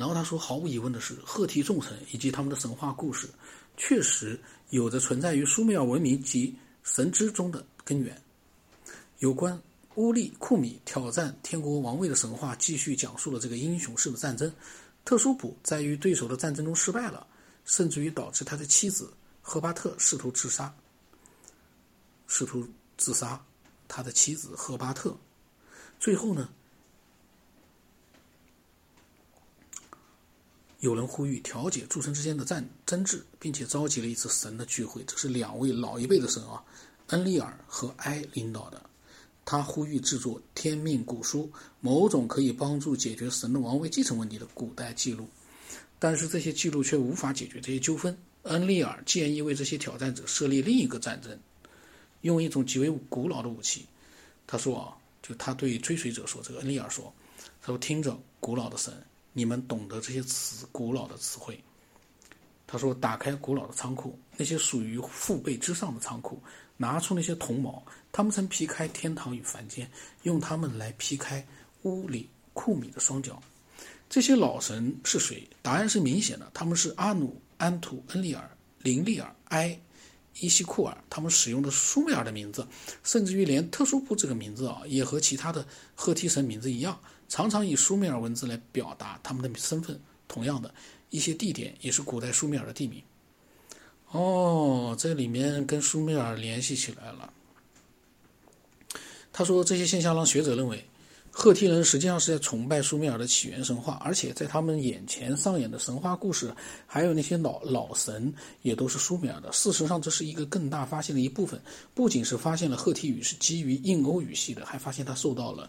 然后他说，毫无疑问的是，赫梯众神以及他们的神话故事确实有着存在于苏美尔文明及神祗中的根源。有关乌利库米挑战天国王位的神话继续讲述了这个英雄式的战争。特苏普在与对手的战争中失败了，甚至于导致他的妻子赫巴特试图自杀。他的妻子赫巴特最后呢，有人呼吁调解诸神之间的争执，并且召集了一次神的聚会。这是两位老一辈的神啊，恩利尔和埃领导的。他呼吁制作天命古书，某种可以帮助解决神的王位继承问题的古代记录，但是这些记录却无法解决这些纠纷。恩利尔建议为这些挑战者设立另一个战争，用一种极为古老的武器。他说啊，就他对追随者说，这个恩利尔说，他说，听着古老的神，你们懂得这些古老的词汇。他说，打开古老的仓库，那些属于父辈之上的仓库，拿出那些铜矛，他们曾劈开天堂与凡间，用他们来劈开乌里库米的双脚。这些老神是谁？答案是明显的，他们是阿努、安土、恩利尔、林利尔、埃、伊西库尔。他们使用的苏美尔的名字，甚至于连特苏普这个名字啊，也和其他的赫梯神名字一样，常常以苏美尔文字来表达他们的身份。同样的，一些地点也是古代苏美尔的地名。哦，这里面跟苏美尔联系起来了。他说，这些现象让学者认为，赫梯人实际上是在崇拜苏美尔的起源神话，而且在他们眼前上演的神话故事，还有那些老神也都是苏美尔的。事实上，这是一个更大发现的一部分，不仅是发现了赫梯语是基于印欧语系的，还发现它受到了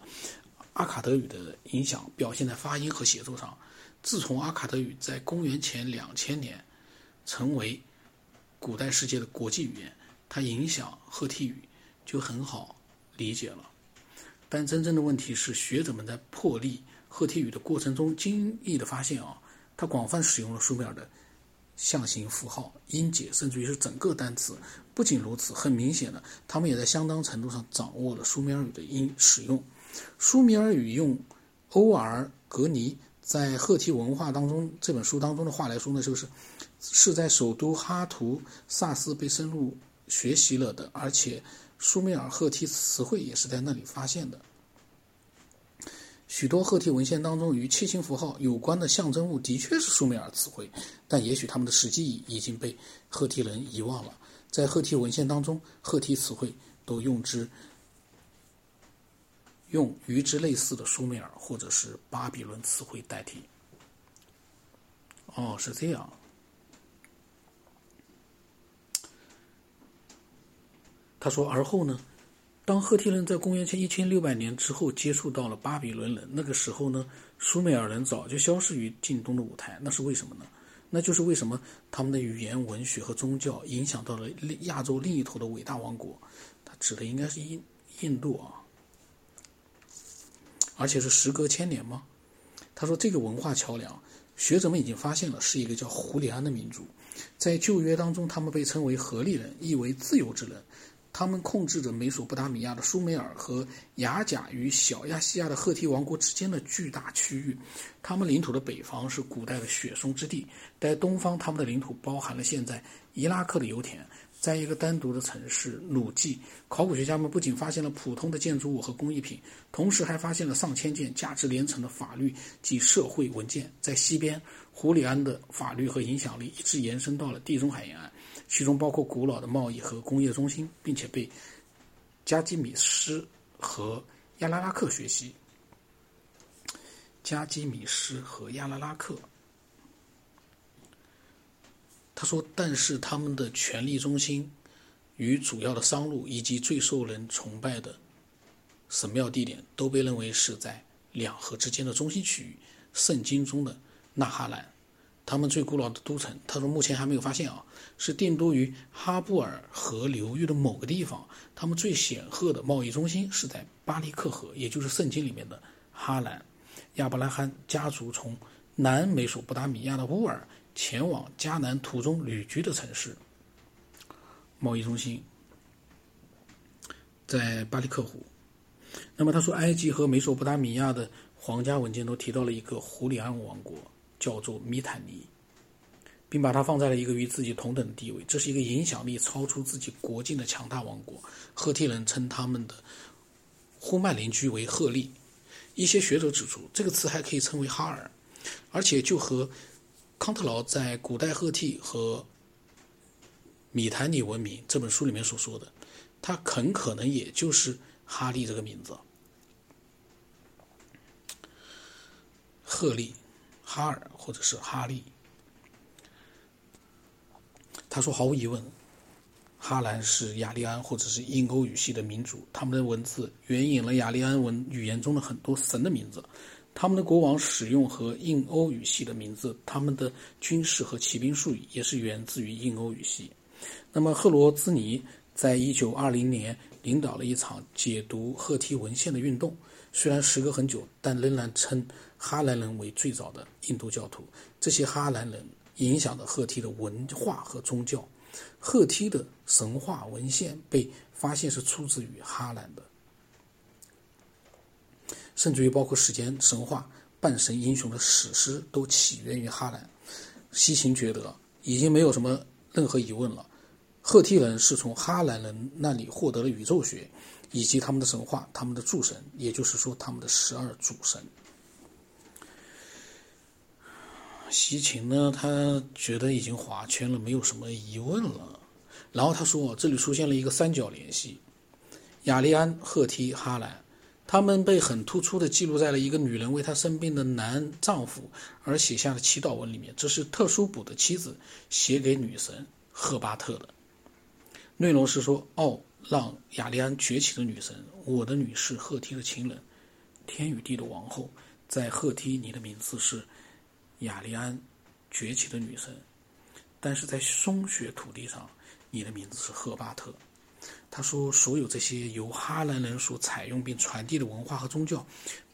阿卡德语的影响，表现在发音和写作上。自从阿卡德语在公元前2000年成为古代世界的国际语言，它影响赫梯语就很好理解了。但真正的问题是，学者们在破译赫梯语的过程中惊异地发现啊，它广泛使用了苏美尔的象形符号、音节，甚至于是整个单词。不仅如此，很明显的，他们也在相当程度上掌握了苏美尔语的音使用。苏美尔语用欧尔格尼在赫梯文化当中这本书当中的话来说呢，就是在首都哈图萨斯被深入学习了的，而且苏美尔赫梯词汇也是在那里发现的。许多赫梯文献当中与楔形符号有关的象征物的确是苏美尔词汇，但也许他们的实际意义已经被赫梯人遗忘了。在赫梯文献当中，赫梯词汇都用与之类似的苏美尔或者是巴比伦词汇代替。哦，是这样。他说，而后呢，当赫梯人在公元前1600年之后接触到了巴比伦人，那个时候呢，苏美尔人早就消失于近东的舞台。那是为什么呢？那就是为什么他们的语言、文学和宗教影响到了亚洲另一头的伟大王国。他指的应该是印度啊，而且是时隔1000年吗？他说，这个文化桥梁，学者们已经发现了，是一个叫胡里安的民族。在旧约当中，他们被称为合利人，意为自由之人。他们控制着美索不达米亚的苏美尔和雅甲与小亚细亚的赫梯王国之间的巨大区域。他们领土的北方是古代的雪松之地，在东方，他们的领土包含了现在伊拉克的油田。在一个单独的城市努季，考古学家们不仅发现了普通的建筑物和工艺品，同时还发现了上千件价值连城的法律及社会文件。在西边，胡里安的法律和影响力一直延伸到了地中海沿岸，其中包括古老的贸易和工业中心，并且被加基米斯和亚拉拉克学习。加基米斯和亚拉拉克，他说，但是他们的权力中心与主要的商路以及最受人崇拜的神庙地点都被认为是在两河之间的中心区域，圣经中的纳哈兰。他们最古老的都城，他说目前还没有发现啊，是定都于哈布尔河流域的某个地方。他们最显赫的贸易中心是在巴利克河，也就是圣经里面的哈兰。亚伯拉罕家族从南美索不达米亚的乌尔前往迦南途中旅居的城市。贸易中心在巴利克湖。那么他说，埃及和美索不达米亚的皇家文件都提到了一个胡里安王国，叫做米坦尼，并把他放在了一个与自己同等的地位。这是一个影响力超出自己国境的强大王国。赫梯人称他们的呼麦邻居为赫利。一些学者指出，这个词还可以称为哈尔，而且就和康特劳在古代赫梯和米坦尼文明这本书里面所说的，他很可能也就是哈利这个名字。赫利、哈尔或者是哈利。他说，毫无疑问，哈兰是雅利安或者是印欧语系的民族，他们的文字援引了雅利安文语言中的很多神的名字，他们的国王使用和印欧语系的名字，他们的军事和骑兵术语也是源自于印欧语系。那么赫罗兹尼在1920年领导了一场解读赫梯文献的运动，虽然时隔很久，但仍然称哈兰人为最早的印度教徒。这些哈兰人影响了赫梯的文化和宗教。赫梯的神话文献被发现是出自于哈兰的，甚至于包括史前神话、半神英雄的史诗都起源于哈兰。西秦觉得已经没有什么任何疑问了，赫梯人是从哈兰人那里获得了宇宙学以及他们的神话、他们的诸神，也就是说他们的12主神。西秦呢，他觉得已经划圈了，没有什么疑问了。然后他说，这里出现了一个三角联系：雅利安、赫梯、哈兰，他们被很突出的记录在了一个女人为她生病的男丈夫而写下的祈祷文里面，这是特殊卜的妻子写给女神赫巴特的，内容是说：让雅利安崛起的女神，我的女士赫梯的情人，天与地的王后，在赫梯你的名字是雅利安崛起的女神，但是在松雪土地上你的名字是赫巴特。他说，所有这些由哈兰人所采用并传递的文化和宗教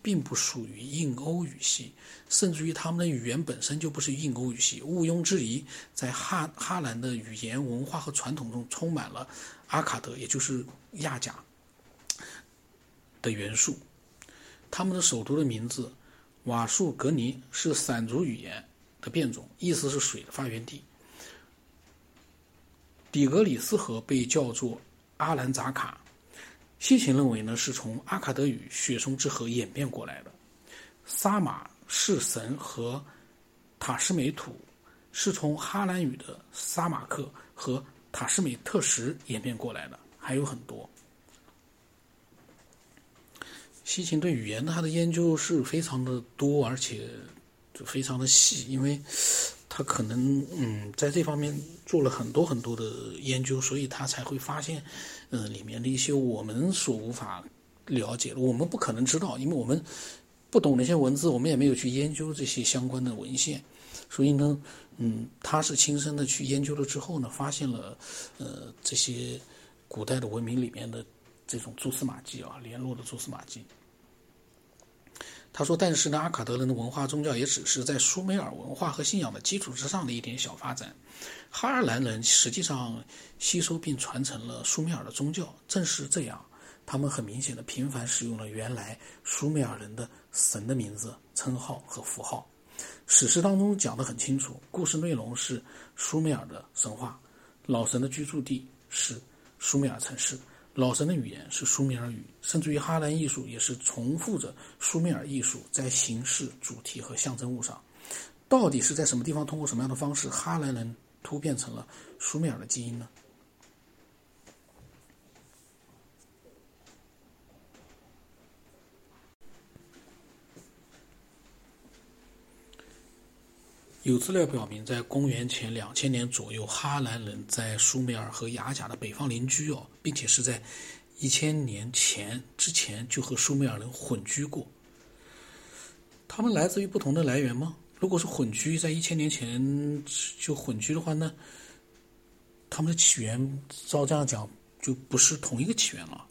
并不属于印欧语系，甚至于他们的语言本身就不是印欧语系。毋庸置疑，在 哈兰的语言文化和传统中充满了阿卡德，也就是亚甲的元素。他们的首都的名字瓦树格尼是闪族语言的变种，意思是水的发源地。底格里斯河被叫做阿兰扎卡，西秦认为呢是从阿卡德语雪松之河演变过来的。撒马式神和塔什美土是从哈兰语的撒马克和塔什美特什演变过来的，还有很多。西秦对语言他的研究是非常的多，而且就非常的细，因为他可能在这方面做了很多很多的研究，所以他才会发现里面的一些我们所无法了解的，我们不可能知道，因为我们不懂那些文字，我们也没有去研究这些相关的文献。所以呢他是亲身的去研究了之后呢，发现了这些古代的文明里面的这种蛛丝马迹联络的蛛丝马迹。他说，但是呢，阿卡德人的文化宗教也只是在苏美尔文化和信仰的基础之上的一点小发展。哈尔兰人实际上吸收并传承了苏美尔的宗教，正是这样，他们很明显的频繁使用了原来苏美尔人的神的名字、称号和符号。史诗当中讲得很清楚，故事内容是苏美尔的神话，老神的居住地是苏美尔城市，老神的语言是苏美尔语，甚至于哈兰艺术也是重复着苏美尔艺术在形式、主题和象征物上。到底是在什么地方通过什么样的方式，哈兰人突变成了苏美尔的基因呢？有资料表明，在公元前2000年左右，哈兰人在苏美尔和雅甲的北方邻居并且是在1000年之前就和苏美尔人混居过。他们来自于不同的来源吗？如果是混居，在1000年前就混居的话呢，他们的起源照这样讲就不是同一个起源了。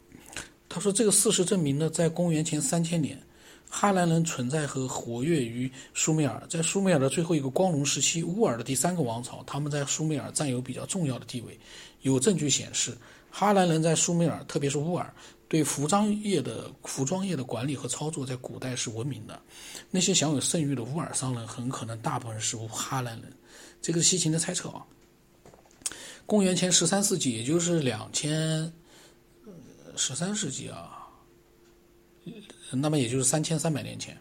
他说，这个事实证明呢，在公元前3000年哈兰人存在和活跃于苏美尔，在苏美尔的最后一个光荣时期，乌尔的第3个王朝，他们在苏美尔占有比较重要的地位。有证据显示，哈兰人在苏美尔，特别是乌尔，对服装业的管理和操作在古代是文明的。那些享有盛誉的乌尔商人很可能大部分是乌哈兰人，这个是西秦的猜测啊。公元前13世纪，也就是13世纪啊，那么也就是3300年前，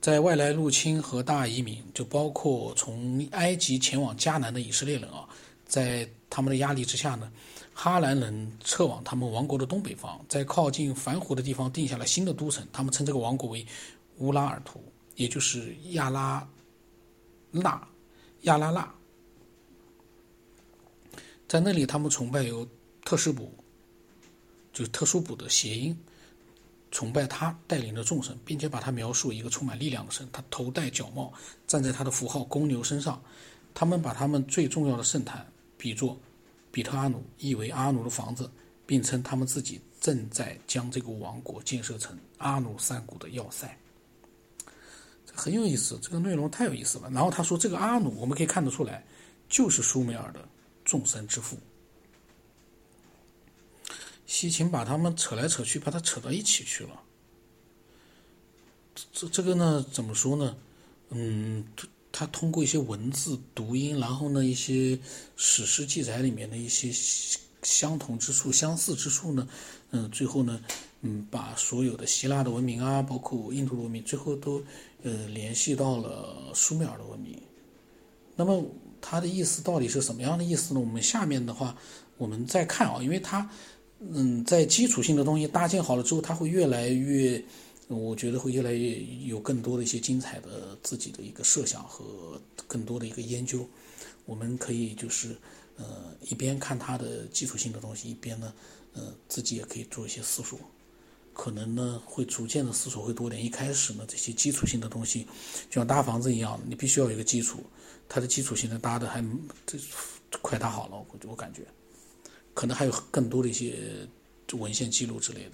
在外来入侵和大移民，就包括从埃及前往迦南的以色列人啊，在他们的压力之下呢，哈兰人撤往他们王国的东北方，在靠近凡湖的地方定下了新的都城，他们称这个王国为乌拉尔图，也就是亚拉纳。在那里，他们崇拜由特殊卜的谐音，崇拜他带领的众神，并且把他描述一个充满力量的神，他头戴角帽，站在他的符号公牛身上。他们把他们最重要的圣坛比作比特阿努，意为阿努的房子，并称他们自己正在将这个王国建设成阿努山谷的要塞。这很有意思，这个内容太有意思了。然后他说，这个阿努我们可以看得出来，就是苏美尔的众神之父。西秦把他们扯来扯去，把他扯到一起去了。这个呢，怎么说呢？他通过一些文字读音，然后呢，一些史诗记载里面的一些相同之处、相似之处呢，最后呢，把所有的希腊的文明啊，包括印度的文明，最后都联系到了苏美尔的文明。那么他的意思到底是什么样的意思呢？我们下面的话我们再看啊，因为他在基础性的东西搭建好了之后，他会越来越，我觉得会越来越有更多的一些精彩的自己的一个设想和更多的一个研究。我们可以就是一边看他的基础性的东西，一边呢自己也可以做一些思索，可能呢会逐渐的思索会多点。一开始呢，这些基础性的东西就像搭房子一样，你必须要有一个基础，它的基础性的搭的还快搭好了，我感觉可能还有更多的一些文献记录之类的。